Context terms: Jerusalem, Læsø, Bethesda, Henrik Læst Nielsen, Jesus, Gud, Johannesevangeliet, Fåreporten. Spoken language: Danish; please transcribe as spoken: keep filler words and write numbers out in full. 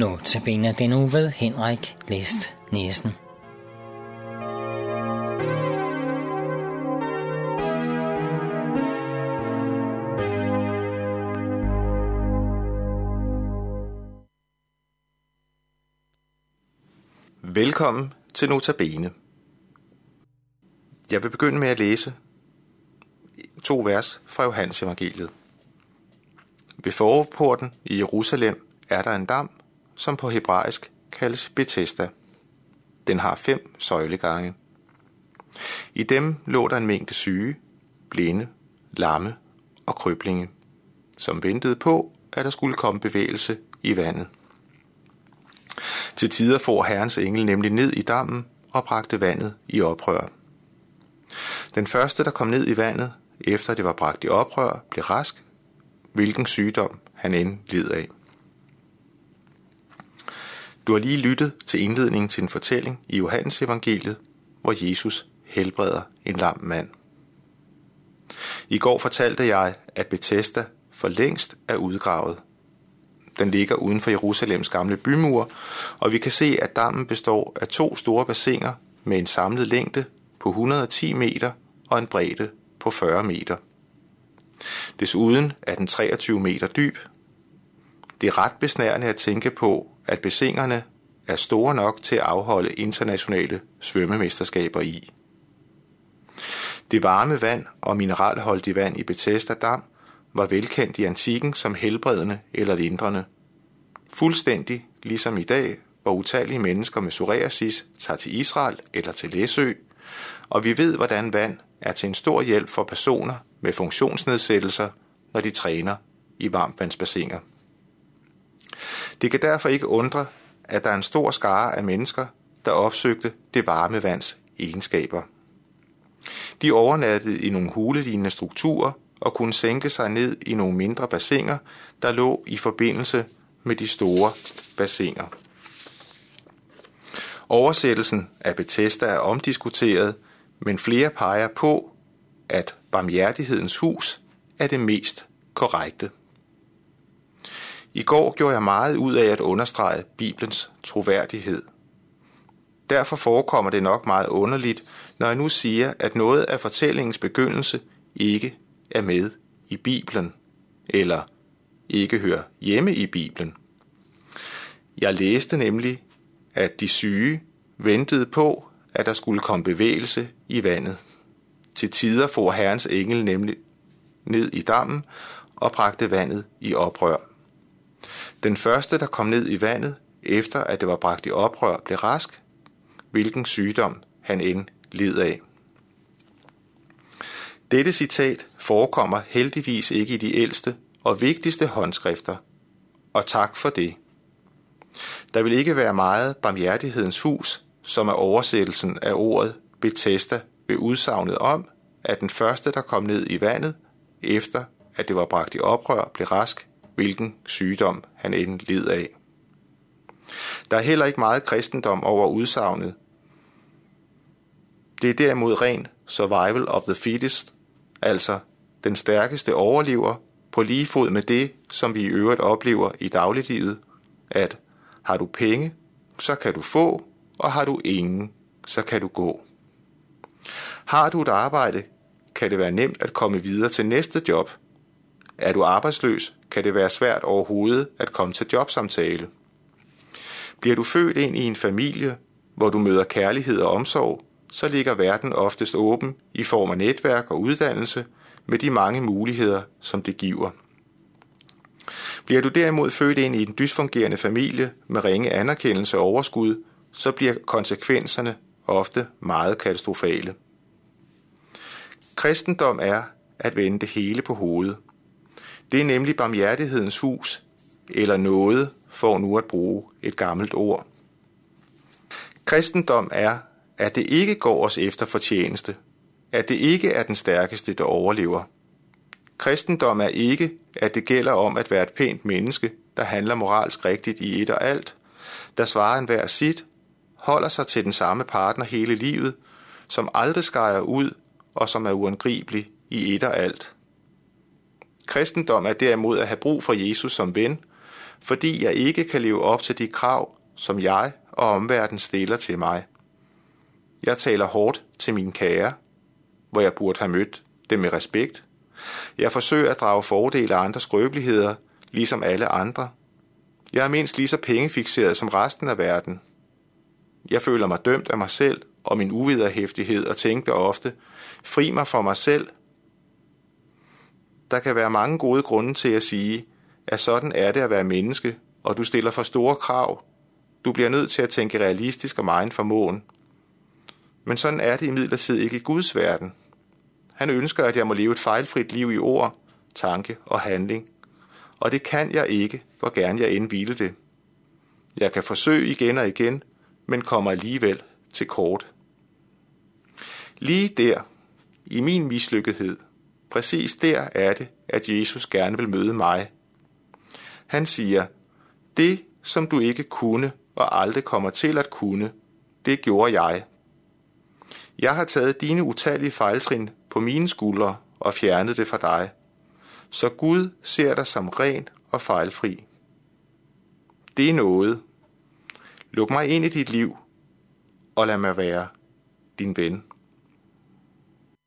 Notabene den uge ved Henrik Læst Nielsen. Velkommen til Notabene. Jeg vil begynde med at læse to vers fra Johannesevangeliet. Ved Fåreporten i Jerusalem er der en dam, som på hebraisk kaldes Bethesda. Den har fem søjlegange. I dem lå der en mængde syge, blinde, lamme og krøblinge, som ventede på, at der skulle komme bevægelse i vandet. Til tider for Herrens engel nemlig ned i dammen og bragte vandet i oprør. Den første, der kom ned i vandet, efter det var bragt i oprør, blev rask, hvilken sygdom han end led af. Du har lige lyttet til indledningen til en fortælling i Johannesevangeliet, hvor Jesus helbreder en lam mand. I går fortalte jeg, at Bethesda for længst er udgravet. Den ligger uden for Jerusalems gamle bymur, og vi kan se, at dammen består af to store bassiner med en samlet længde på et hundrede og ti meter og en bredde på fyrre meter. Desuden er den treogtyve meter dyb. Det er ret besnærende at tænke på, at bassinerne er store nok til at afholde internationale svømmemesterskaber i. Det varme vand og mineralholdige vand i Bethesda Dam var velkendt i antikken som helbredende eller lindrende. Fuldstændig ligesom i dag, hvor utallige mennesker med psoriasis tager til Israel eller til Læsø, og vi ved, hvordan vand er til en stor hjælp for personer med funktionsnedsættelser, når de træner i varmtvandsbassiner. Det kan derfor ikke undre, at der er en stor skare af mennesker, der opsøgte det varme vands egenskaber. De overnattede i nogle hulelignende strukturer og kunne sænke sig ned i nogle mindre bassiner, der lå i forbindelse med de store bassiner. Oversættelsen af Bethesda er omdiskuteret, men flere peger på, at barmhjertighedens hus er det mest korrekte. I går gjorde jeg meget ud af at understrege Bibelens troværdighed. Derfor forekommer det nok meget underligt, når jeg nu siger, at noget af fortællingens begyndelse ikke er med i Bibelen, eller ikke hører hjemme i Bibelen. Jeg læste nemlig, at de syge ventede på, at der skulle komme bevægelse i vandet. Til tider for Herrens engel nemlig ned i dammen og bragte vandet i oprør. Den første, der kom ned i vandet, efter at det var bragt i oprør, blev rask, hvilken sygdom han end led af. Dette citat forekommer heldigvis ikke i de ældste og vigtigste håndskrifter, og tak for det. Der vil ikke være meget barmhjertighedens hus, som er oversættelsen af ordet Bethesda ved udsagnet om, at den første, der kom ned i vandet, efter at det var bragt i oprør, blev rask, hvilken sygdom han end led af. Der er heller ikke meget kristendom over udsagnet. Det er derimod ren survival of the fittest, altså den stærkeste overlever på lige fod med det, som vi i øvrigt oplever i dagliglivet, at har du penge, så kan du få, og har du ingen, så kan du gå. Har du et arbejde, kan det være nemt at komme videre til næste job. Er du arbejdsløs, kan det være svært overhovedet at komme til jobsamtale. Bliver du født ind i en familie, hvor du møder kærlighed og omsorg, så ligger verden oftest åben i form af netværk og uddannelse med de mange muligheder, som det giver. Bliver du derimod født ind i en dysfungerende familie med ringe anerkendelse og overskud, så bliver konsekvenserne ofte meget katastrofale. Kristendom er at vende det hele på hovedet. Det er nemlig barmhjertighedens hus, eller noget, for nu at bruge et gammelt ord. Kristendom er, at det ikke går os efter fortjeneste, at det ikke er den stærkeste, der overlever. Kristendom er ikke, at det gælder om at være et pænt menneske, der handler moralsk rigtigt i et og alt, der svarer enhver sit, holder sig til den samme partner hele livet, som aldrig skærer ud og som er uangribelig i et og alt. Kristendom er derimod at have brug for Jesus som ven, fordi jeg ikke kan leve op til de krav, som jeg og omverdenen stiller til mig. Jeg taler hårdt til mine kære, hvor jeg burde have mødt dem med respekt. Jeg forsøger at drage fordele af andres skrøbeligheder, ligesom alle andre. Jeg er mindst lige så pengefikseret som resten af verden. Jeg føler mig dømt af mig selv og min uviderhæftighed og tænker ofte, fri mig for mig selv. Der kan være mange gode grunde til at sige, at sådan er det at være menneske, og du stiller for store krav. Du bliver nødt til at tænke realistisk om egen formåen. Men sådan er det imidlertid ikke i Guds verden. Han ønsker, at jeg må leve et fejlfrit liv i ord, tanke og handling. Og det kan jeg ikke, hvor gerne jeg end ville det. Jeg kan forsøge igen og igen, men kommer alligevel til kort. Lige der, i min mislykkethed, præcis der er det, at Jesus gerne vil møde mig. Han siger, det som du ikke kunne og aldrig kommer til at kunne, det gjorde jeg. Jeg har taget dine utallige fejltrin på mine skuldre og fjernet det fra dig. Så Gud ser dig som ren og fejlfri. Det er noget. Luk mig ind i dit liv, og lad mig være din ven.